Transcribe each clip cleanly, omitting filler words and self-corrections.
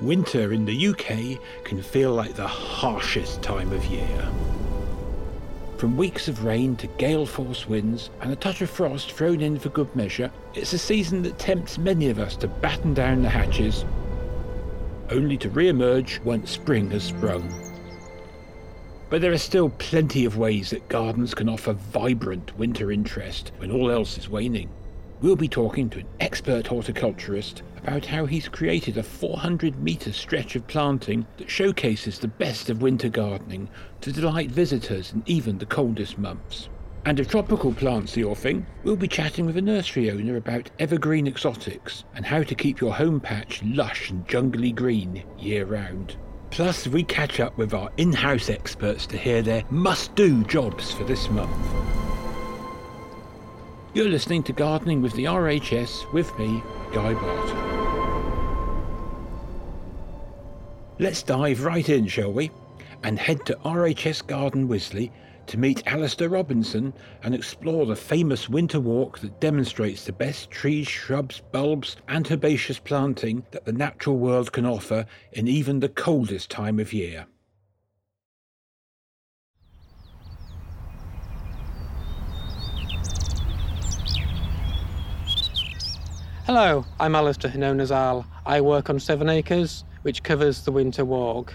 Winter in the UK can feel like the harshest time of year. From weeks of rain to gale-force winds and a touch of frost thrown in for good measure, it's a season that tempts many of us to batten down the hatches, only to re-emerge once spring has sprung. But there are still plenty of ways that gardens can offer vibrant winter interest when all else is waning. We'll be talking to an expert horticulturist about how he's created a 400-metre stretch of planting that showcases the best of winter gardening to delight visitors in even the coldest months. And if tropical plants are your thing, we'll be chatting with a nursery owner about evergreen exotics and how to keep your home patch lush and jungly green year-round. Plus, we catch up with our in-house experts to hear their must-do jobs for this month. You're listening to Gardening with the RHS with me, Guy Barter. Let's dive right in, shall we? And head to RHS Garden Wisley to meet Alistair Robinson and explore the famous winter walk that demonstrates the best trees, shrubs, bulbs and herbaceous planting that the natural world can offer in even the coldest time of year. Hello, I'm Alistair, known as Al. I work on 7 acres, which covers the winter walk.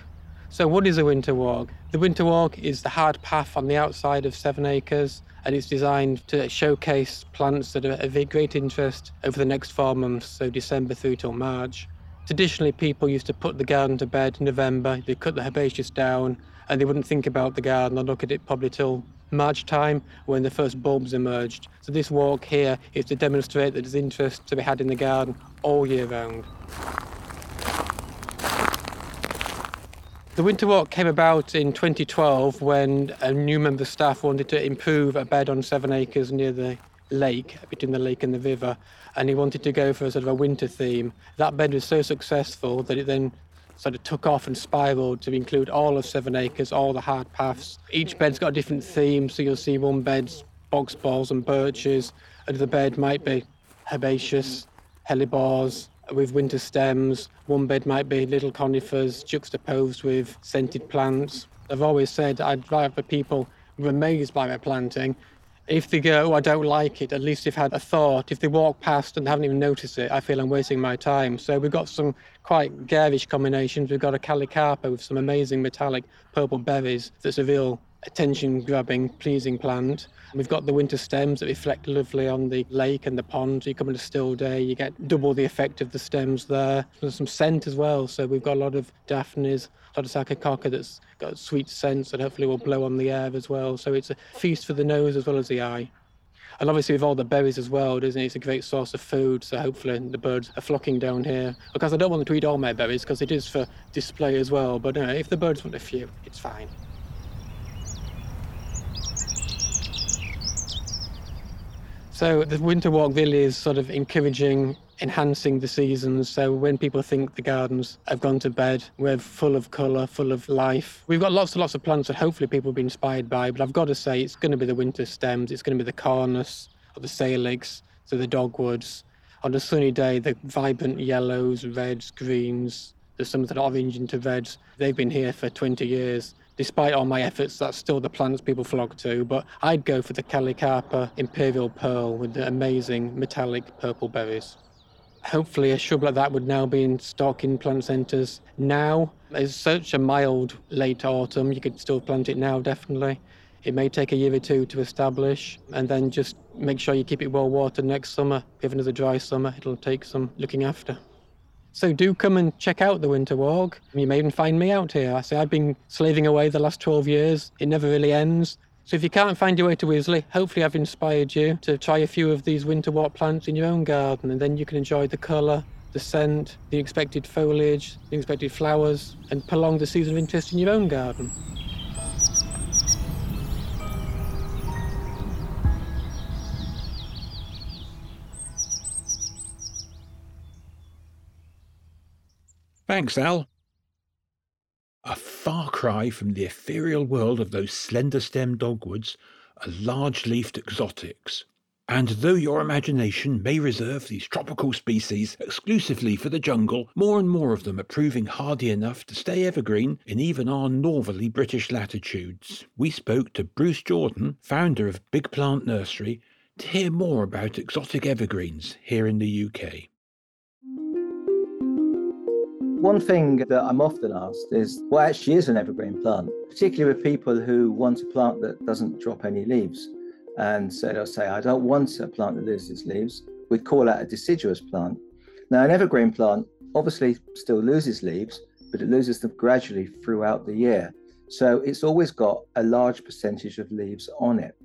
So what is a winter walk? The winter walk is the hard path on the outside of 7 acres, and it's designed to showcase plants that are of great interest over the next 4 months, so December through till March. Traditionally, people used to put the garden to bed in November, they cut the herbaceous down, and they wouldn't think about the garden or look at it probably till March time when the first bulbs emerged. So this walk here is to demonstrate that there's interest to be had in the garden all year round. The winter walk came about in 2012 when a new member of staff wanted to improve a bed on 7 acres near the lake, between the lake and the river, and he wanted to go for a sort of a winter theme. That bed was so successful that it then sort of took off and spiralled to include all of 7 acres, all the hard paths. Each bed's got a different theme, so you'll see one bed's box balls and birches, another bed might be herbaceous, hellebores with winter stems, one bed might be little conifers juxtaposed with scented plants. I've always said I'd rather people were amazed by my planting. If they go, oh, I don't like it, at least they've had a thought. If they walk past and haven't even noticed it, I feel I'm wasting my time. So we've got some quite garish combinations. We've got a Callicarpa with some amazing metallic purple berries that's a real attention-grabbing, pleasing plant. We've got the winter stems that reflect lovely on the lake and the pond. You come on a still day, you get double the effect of the stems there. There's some scent as well, so we've got a lot of daphnes, a lot of sarcococca that's got sweet scents that hopefully will blow on the air as well. So it's a feast for the nose as well as the eye. And obviously with all the berries as well, doesn't it? It's a great source of food, so hopefully the birds are flocking down here. Because I don't want them to eat all my berries, because it is for display as well. But you know, if the birds want a few, it's fine. So the winter walk really is sort of encouraging, enhancing the seasons. So when people think the gardens have gone to bed, we're full of colour, full of life. We've got lots and lots of plants that hopefully people will be inspired by, but I've got to say it's going to be the winter stems, it's going to be the cornus or the salix, so the dogwoods. On a sunny day, the vibrant yellows, reds, greens, there's some that are orange into reds. They've been here for 20 years. despite all my efforts, that's still the plants people flock to, but I'd go for the Callicarpa Imperial Pearl with the amazing metallic purple berries. Hopefully a shrub like that would now be in stock in plant centres now. It's such a mild late autumn, you could still plant it now, definitely. It may take a year or two to establish, and then just make sure you keep it well watered next summer. If another dry summer, it'll take some looking after. So do come and check out the Winter Walk. You may even find me out here. I say I've been slaving away the last 12 years. It never really ends. So if you can't find your way to Wisley, hopefully I've inspired you to try a few of these Winter Walk plants in your own garden, and then you can enjoy the colour, the scent, the expected foliage, the expected flowers, and prolong the season of interest in your own garden. Thanks, Al. A far cry from the ethereal world of those slender-stemmed dogwoods are large-leafed exotics. And though your imagination may reserve these tropical species exclusively for the jungle, more and more of them are proving hardy enough to stay evergreen in even our northerly British latitudes. We spoke to Bruce Jordan, founder of Big Plant Nursery, to hear more about exotic evergreens here in the UK. One thing that I'm often asked is what actually is an evergreen plant, particularly with people who want a plant that doesn't drop any leaves. And so they'll say, I don't want a plant that loses its leaves. We'd call that a deciduous plant. Now, an evergreen plant obviously still loses leaves, but it loses them gradually throughout the year. So it's always got a large percentage of leaves on it.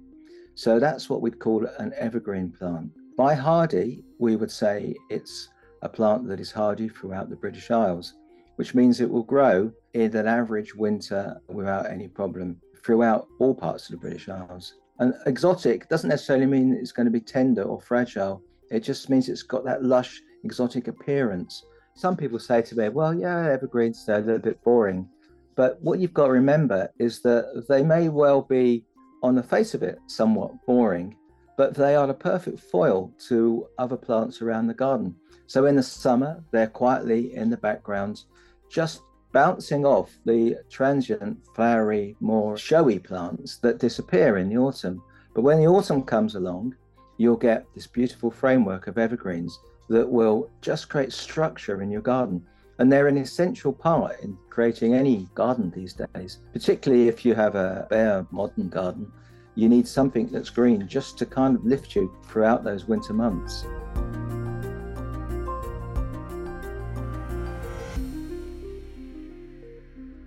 So that's what we'd call an evergreen plant. By hardy, we would say it's a plant that is hardy throughout the British Isles, which means it will grow in an average winter without any problem throughout all parts of the British Isles. And exotic doesn't necessarily mean it's going to be tender or fragile. It just means it's got that lush, exotic appearance. Some people say to me, well, yeah, evergreens are a little bit boring. But what you've got to remember is that they may well be, on the face of it, somewhat boring, but they are the perfect foil to other plants around the garden. So in the summer, they're quietly in the background, just bouncing off the transient, flowery, more showy plants that disappear in the autumn. But when the autumn comes along, you'll get this beautiful framework of evergreens that will just create structure in your garden. And they're an essential part in creating any garden these days, particularly if you have a bare modern garden. You need something that's green just to kind of lift you throughout those winter months.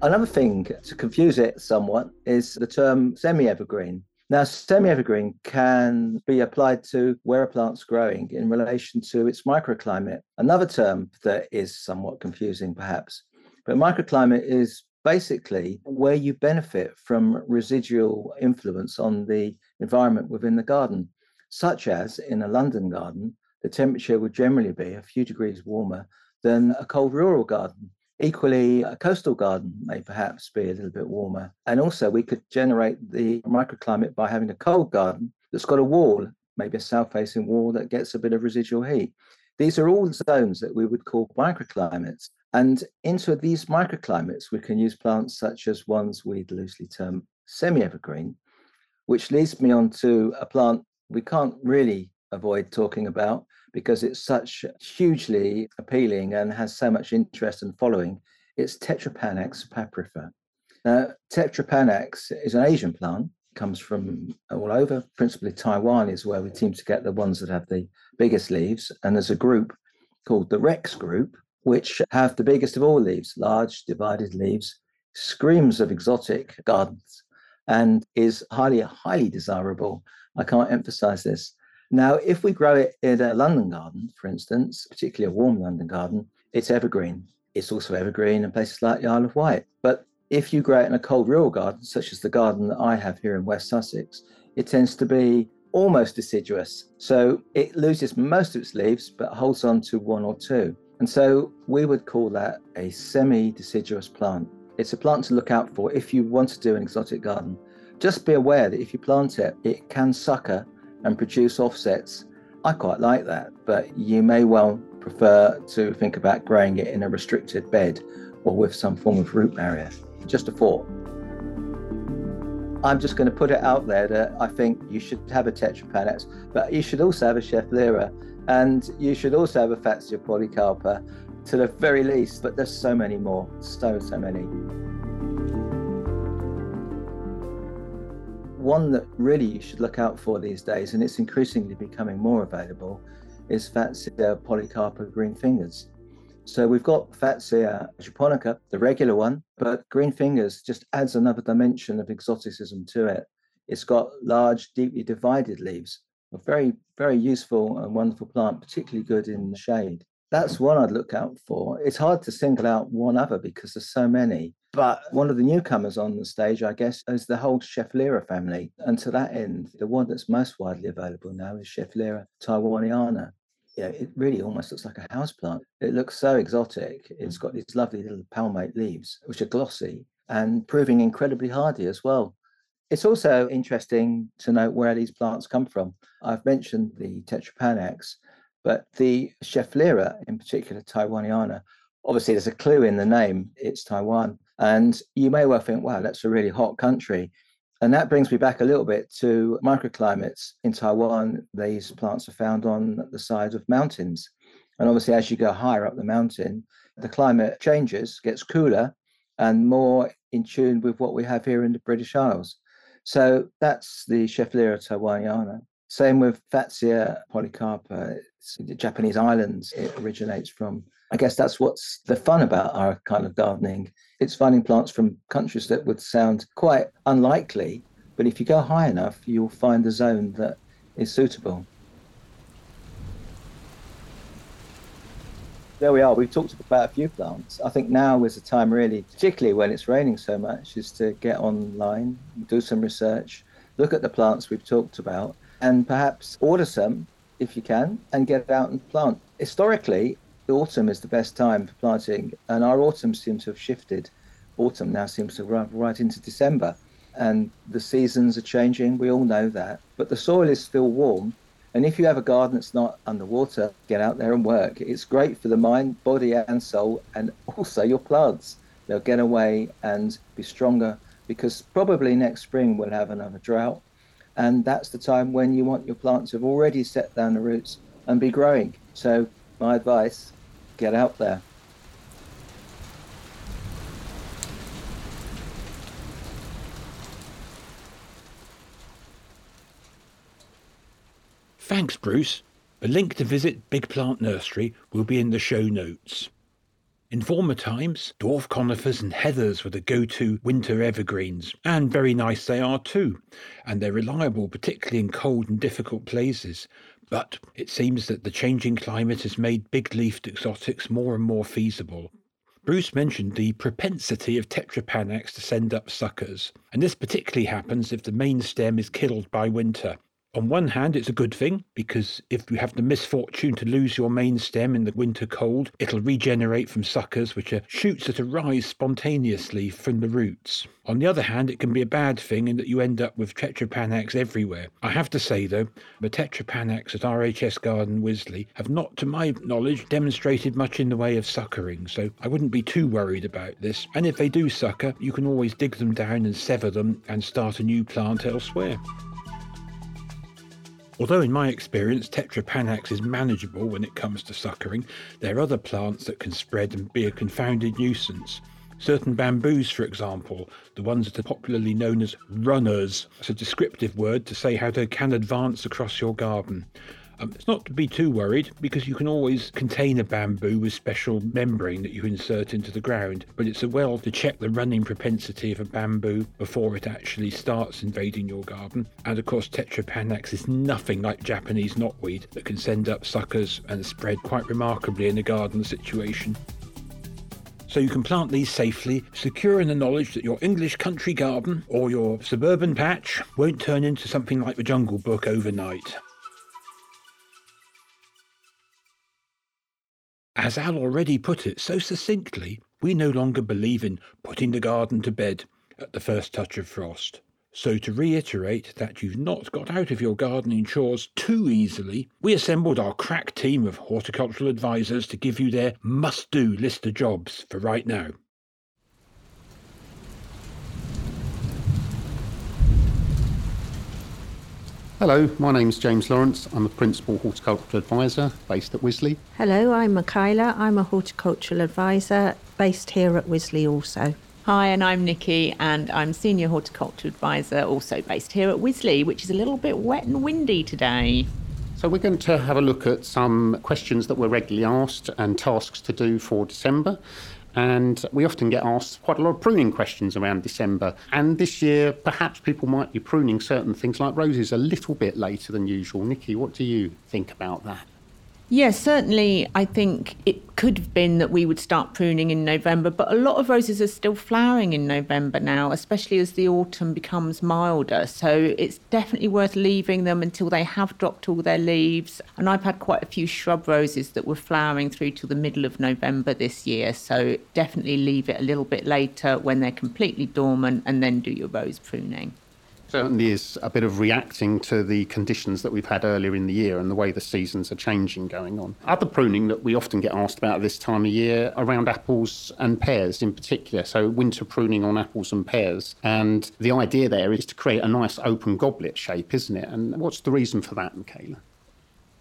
Another thing to confuse it somewhat is the term semi-evergreen. Now, semi-evergreen can be applied to where a plant's growing in relation to its microclimate. Another term that is somewhat confusing perhaps, but microclimate is basically where you benefit from residual influence on the environment within the garden, such as in a London garden, the temperature would generally be a few degrees warmer than a cold rural garden. Equally, a coastal garden may perhaps be a little bit warmer. And also we could generate the microclimate by having a cold garden that's got a wall, maybe a south-facing wall that gets a bit of residual heat. These are all zones that we would call microclimates. And into these microclimates, we can use plants such as ones we'd loosely term semi-evergreen, which leads me on to a plant we can't really avoid talking about because it's such hugely appealing and has so much interest and following. It's Tetrapanax papyrifer. Now, Tetrapanax is an Asian plant, comes from all over, principally Taiwan is where we seem to get the ones that have the biggest leaves. And there's a group called the Rex group, which have the biggest of all leaves, large divided leaves, screams of exotic gardens, and is highly, highly desirable. I can't emphasize this. Now, if we grow it in a London garden, for instance, particularly a warm London garden, it's evergreen. It's also evergreen in places like the Isle of Wight. But if you grow it in a cold rural garden, such as the garden that I have here in West Sussex, it tends to be almost deciduous. So it loses most of its leaves, but holds on to one or two. And so we would call that a semi-deciduous plant. It's a plant to look out for if you want to do an exotic garden. Just be aware that if you plant it, it can sucker and produce offsets. I quite like that, but you may well prefer to think about growing it in a restricted bed or with some form of root barrier. Just a thought. I'm just going to put it out there that I think you should have a Tetrapanax, but you should also have a Schefflera, and you should also have a Fatsia polycarpa, to the very least, but there's so many more, so many. One that really you should look out for these days, and it's increasingly becoming more available, is Fatsia polycarpa green fingers. So we've got Fatsia japonica, the regular one, but green fingers just adds another dimension of exoticism to it. It's got large, deeply divided leaves, a very, very useful and wonderful plant, particularly good in the shade. That's one I'd look out for. It's hard to single out one other because there's so many. But one of the newcomers on the stage, I guess, is the whole Schefflera family. And to that end, the one that's most widely available now is Schefflera taiwaniana. Yeah, it really almost looks like a houseplant. It looks so exotic. It's got these lovely little palmate leaves, which are glossy and proving incredibly hardy as well. It's also interesting to note where these plants come from. I've mentioned the Tetrapanax, but the Schefflera, in particular, Taiwaniana, obviously there's a clue in the name, it's Taiwan. And you may well think, wow, that's a really hot country. And that brings me back a little bit to microclimates. In Taiwan, these plants are found on the sides of mountains. And obviously, as you go higher up the mountain, the climate changes, gets cooler and more in tune with what we have here in the British Isles. So that's the Schefflera Taiwaniana. Same with Fatsia polycarpa, it's the Japanese islands it originates from. I guess that's what's the fun about our kind of gardening. It's finding plants from countries that would sound quite unlikely, but if you go high enough, you'll find a zone that is suitable. There we are, we've talked about a few plants. I think now is the time really, particularly when it's raining so much, is to get online, do some research, look at the plants we've talked about, and perhaps order some if you can and get out and plant. Historically, the autumn is the best time for planting, and our autumn seems to have shifted. Autumn now seems to run right into December, and the seasons are changing, we all know that. But the soil is still warm, and if you have a garden that's not underwater, get out there and work. It's great for the mind, body and soul, and also your plants. They'll get away and be stronger, because probably next spring we'll have another drought. And that's the time when you want your plants to have already set down the roots and be growing. So my advice, get out there. Thanks, Bruce. A link to visit Big Plant Nursery will be in the show notes. In former times, dwarf conifers and heathers were the go-to winter evergreens, and very nice they are too, and they're reliable, particularly in cold and difficult places. But it seems that the changing climate has made big-leafed exotics more and more feasible. Bruce mentioned the propensity of Tetrapanax to send up suckers, and this particularly happens if the main stem is killed by winter. On one hand, it's a good thing, because if you have the misfortune to lose your main stem in the winter cold, it'll regenerate from suckers, which are shoots that arise spontaneously from the roots. On the other hand, it can be a bad thing in that you end up with Tetrapanax everywhere. I have to say, though, the Tetrapanax at RHS Garden Wisley have not, to my knowledge, demonstrated much in the way of suckering, so I wouldn't be too worried about this. And if they do sucker, you can always dig them down and sever them and start a new plant elsewhere. Although in my experience Tetrapanax is manageable when it comes to suckering, there are other plants that can spread and be a confounded nuisance. Certain bamboos, for example, the ones that are popularly known as runners. It's a descriptive word to say how they can advance across your garden. It's not to be too worried, because you can always contain a bamboo with special membrane that you insert into the ground, but it's well to check the running propensity of a bamboo before it actually starts invading your garden. And of course, Tetrapanax is nothing like Japanese knotweed that can send up suckers and spread quite remarkably in a garden situation. So you can plant these safely, secure in the knowledge that your English country garden or your suburban patch won't turn into something like the Jungle Book overnight. As Al already put it so succinctly, we no longer believe in putting the garden to bed at the first touch of frost. So to reiterate that you've not got out of your gardening chores too easily, we assembled our crack team of horticultural advisors to give you their must-do list of jobs for right now. Hello, my name's James Lawrence. I'm a Principal Horticultural Advisor based at Wisley. Hello, I'm Michaela. I'm a Horticultural Advisor based here at Wisley also. Hi, and I'm Nikki, and I'm Senior Horticultural Advisor also based here at Wisley, which is a little bit wet and windy today. So we're going to have a look at some questions that we're regularly asked and tasks to do for December. And we often get asked quite a lot of pruning questions around December. And this year, perhaps people might be pruning certain things like roses a little bit later than usual. Nikki, what do you think about that? Yes, certainly. I think it could have been that we would start pruning in November, but a lot of roses are still flowering in November now, especially as the autumn becomes milder. So it's definitely worth leaving them until they have dropped all their leaves. And I've had quite a few shrub roses that were flowering through till the middle of November this year. So definitely leave it a little bit later when they're completely dormant and then do your rose pruning. Certainly is a bit of reacting to the conditions that we've had earlier in the year and the way the seasons are changing going on. Other pruning that we often get asked about this time of year around apples and pears in particular, so winter pruning on apples and pears. And the idea there is to create a nice open goblet shape, isn't it? And what's the reason for that, Michaela?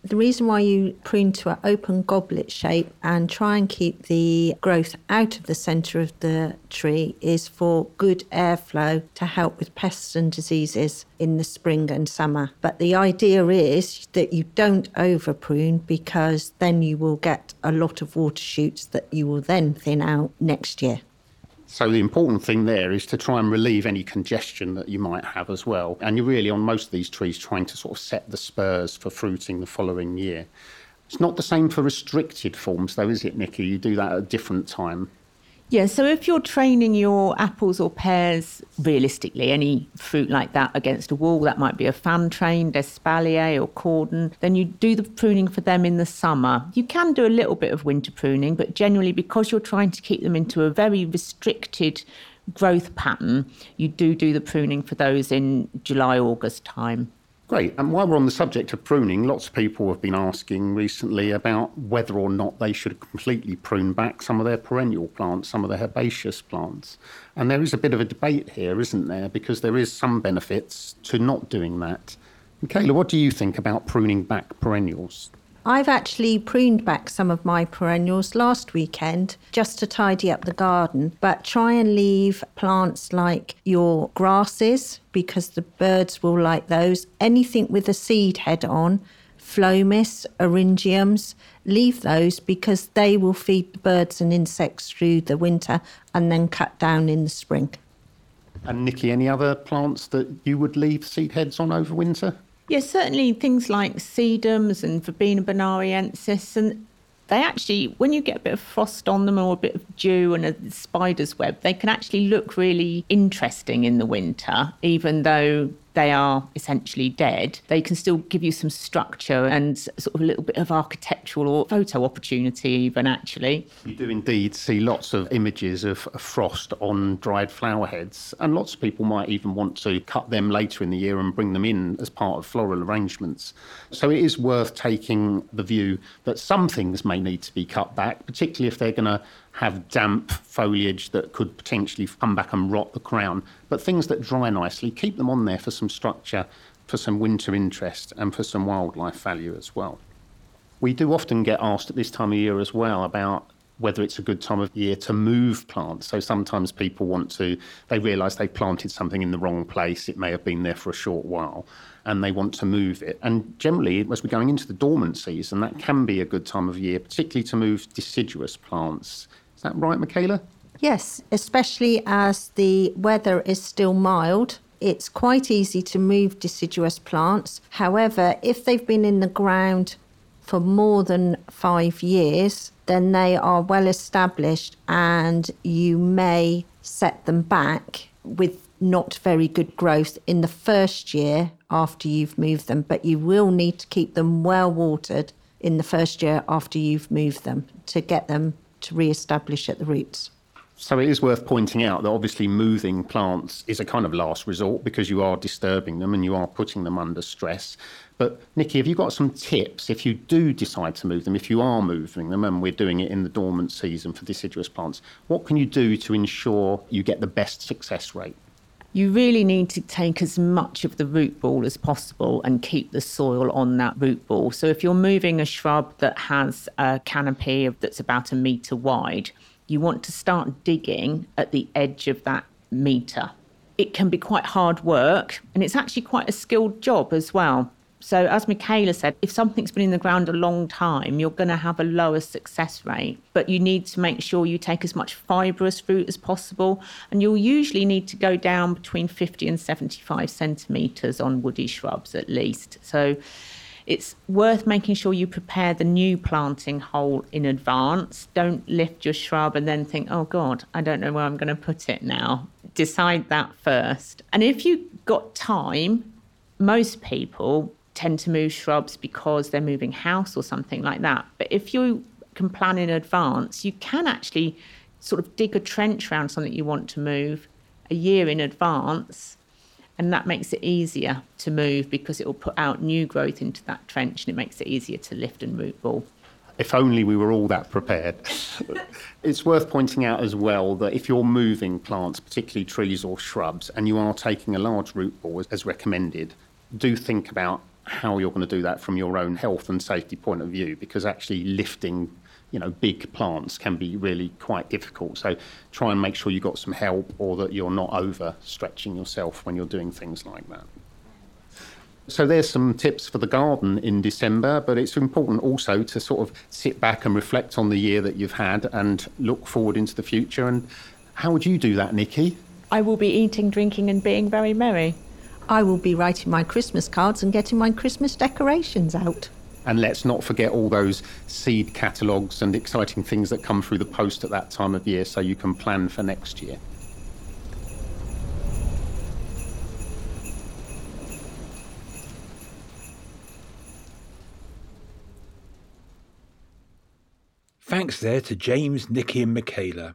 The reason why you prune to an open goblet shape and try and keep the growth out of the centre of the tree is for good airflow to help with pests and diseases in the spring and summer. But the idea is that you don't over prune, because then you will get a lot of water shoots that you will then thin out next year. So the important thing there is to try and relieve any congestion that you might have as well. And you're really on most of these trees trying to sort of set the spurs for fruiting the following year. It's not the same for restricted forms though, is it, Nikki? You do that at a different time. Yeah, so if you're training your apples or pears, realistically, any fruit like that against a wall, that might be a fan-trained, espalier or cordon, then you do the pruning for them in the summer. You can do a little bit of winter pruning, but generally because you're trying to keep them into a very restricted growth pattern, you do the pruning for those in July, August time. Great. And while we're on the subject of pruning, lots of people have been asking recently about whether or not they should completely prune back some of their perennial plants, some of the herbaceous plants. And there is a bit of a debate here, isn't there? Because there is some benefits to not doing that. Michaela, what do you think about pruning back perennials? I've actually pruned back some of my perennials last weekend just to tidy up the garden, but try and leave plants like your grasses because the birds will like those. Anything with a seed head on, phlomis, eryngiums, leave those because they will feed the birds and insects through the winter and then cut down in the spring. And Nikki, any other plants that you would leave seed heads on over winter? Yes, certainly things like sedums and Verbena bonariensis, and they actually, when you get a bit of frost on them or a bit of dew and a spider's web, they can actually look really interesting in the winter, even though they are essentially dead. They can still give you some structure and sort of a little bit of architectural or photo opportunity even, actually. You do indeed see lots of images of frost on dried flower heads, and lots of people might even want to cut them later in the year and bring them in as part of floral arrangements. So it is worth taking the view that some things may need to be cut back, particularly if they're going to have damp foliage that could potentially come back and rot the crown. But things that dry nicely, keep them on there for some structure, for some winter interest and for some wildlife value as well. We do often get asked at this time of year as well about whether it's a good time of year to move plants. So sometimes people they realise they've planted something in the wrong place. It may have been there for a short while and they want to move it. And generally, as we're going into the dormant season, that can be a good time of year, particularly to move deciduous plants. Is that right, Michaela? Yes, especially as the weather is still mild. It's quite easy to move deciduous plants. However, if they've been in the ground for more than 5 years, then they are well established and you may set them back with not very good growth in the first year after you've moved them, but you will need to keep them well watered in the first year after you've moved them to get them to re-establish at the roots. So it is worth pointing out that obviously moving plants is a kind of last resort because you are disturbing them and you are putting them under stress. But Nikki, have you got some tips if you do decide to move them, if you are moving them and we're doing it in the dormant season for deciduous plants, what can you do to ensure you get the best success rate? You really need to take as much of the root ball as possible and keep the soil on that root ball. So if you're moving a shrub that has a canopy that's about a metre wide, you want to start digging at the edge of that metre. It can be quite hard work, and it's actually quite a skilled job as well. So as Michaela said, if something's been in the ground a long time, you're going to have a lower success rate, but you need to make sure you take as much fibrous root as possible, and you'll usually need to go down between 50 and 75 centimetres on woody shrubs at least. So it's worth making sure you prepare the new planting hole in advance. Don't lift your shrub and then think, oh God, I don't know where I'm going to put it now. Decide that first. And if you've got time, most people tend to move shrubs because they're moving house or something like that. But if you can plan in advance, you can actually sort of dig a trench around something you want to move a year in advance. And that makes it easier to move because it will put out new growth into that trench, and it makes it easier to lift and root ball. If only we were all that prepared. It's worth pointing out as well that if you're moving plants, particularly trees or shrubs, and you are taking a large root ball as recommended, do think about how you're going to do that from your own health and safety point of view, because actually lifting, you know, big plants can be really quite difficult. So try and make sure you've got some help, or that you're not overstretching yourself when you're doing things like that. So there's some tips for the garden in December, but it's important also to sort of sit back and reflect on the year that you've had and look forward into the future. And how would you do that, Nikki? I will be eating, drinking and being very merry. I will be writing my Christmas cards and getting my Christmas decorations out. And let's not forget all those seed catalogues and exciting things that come through the post at that time of year, so you can plan for next year. Thanks there to James, Nikki and Michaela.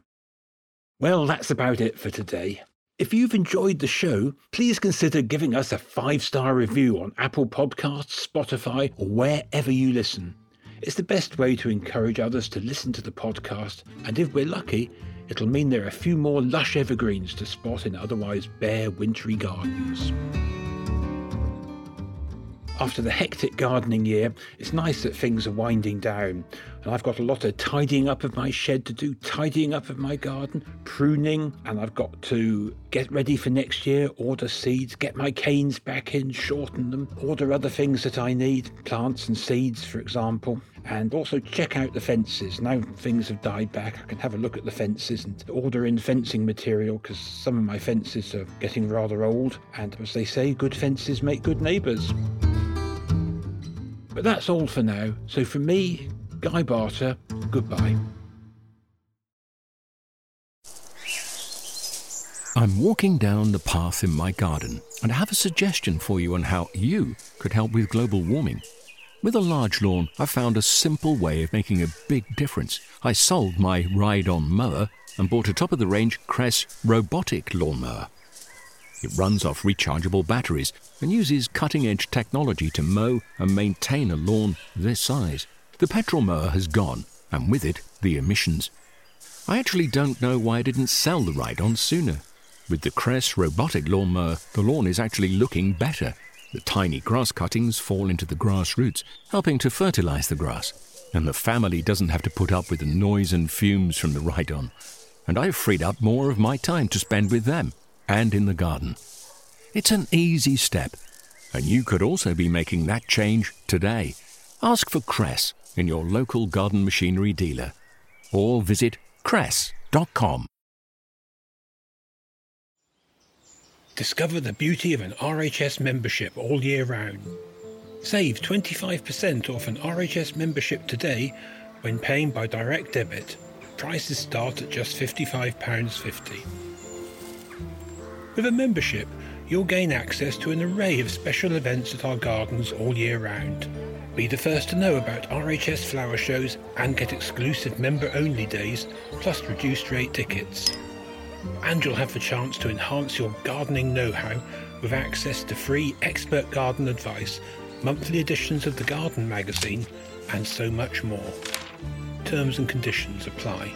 Well, that's about it for today. If you've enjoyed the show, please consider giving us a 5-star review on Apple Podcasts, Spotify, or wherever you listen. It's the best way to encourage others to listen to the podcast, and if we're lucky, it'll mean there are a few more lush evergreens to spot in otherwise bare wintry gardens. After the hectic gardening year, it's nice that things are winding down, and I've got a lot of tidying up of my shed to do, tidying up of my garden, pruning, and I've got to get ready for next year, order seeds, get my canes back in, shorten them, order other things that I need, plants and seeds, for example, and also check out the fences. Now things have died back, I can have a look at the fences and order in fencing material, because some of my fences are getting rather old, and as they say, good fences make good neighbours. But that's all for now. So from me, Guy Barter, goodbye. I'm walking down the path in my garden, and I have a suggestion for you on how you could help with global warming. With a large lawn, I found a simple way of making a big difference. I sold my ride-on mower and bought a top-of-the-range Kress robotic lawnmower. It runs off rechargeable batteries and uses cutting-edge technology to mow and maintain a lawn this size. The petrol mower has gone, and with it, the emissions. I actually don't know why I didn't sell the ride-on sooner. With the Kress robotic lawnmower, the lawn is actually looking better. The tiny grass cuttings fall into the grass roots, helping to fertilise the grass. And the family doesn't have to put up with the noise and fumes from the ride-on. And I've freed up more of my time to spend with them and in the garden. It's an easy step, and you could also be making that change today. Ask for Kress in your local garden machinery dealer, or visit kress.com. Discover the beauty of an RHS membership all year round. Save 25% off an RHS membership today when paying by direct debit. Prices start at just £55.50. With a membership, you'll gain access to an array of special events at our gardens all year round. Be the first to know about RHS flower shows and get exclusive member-only days, plus reduced-rate tickets. And you'll have the chance to enhance your gardening know-how with access to free expert garden advice, monthly editions of the Garden magazine, and so much more. Terms and conditions apply.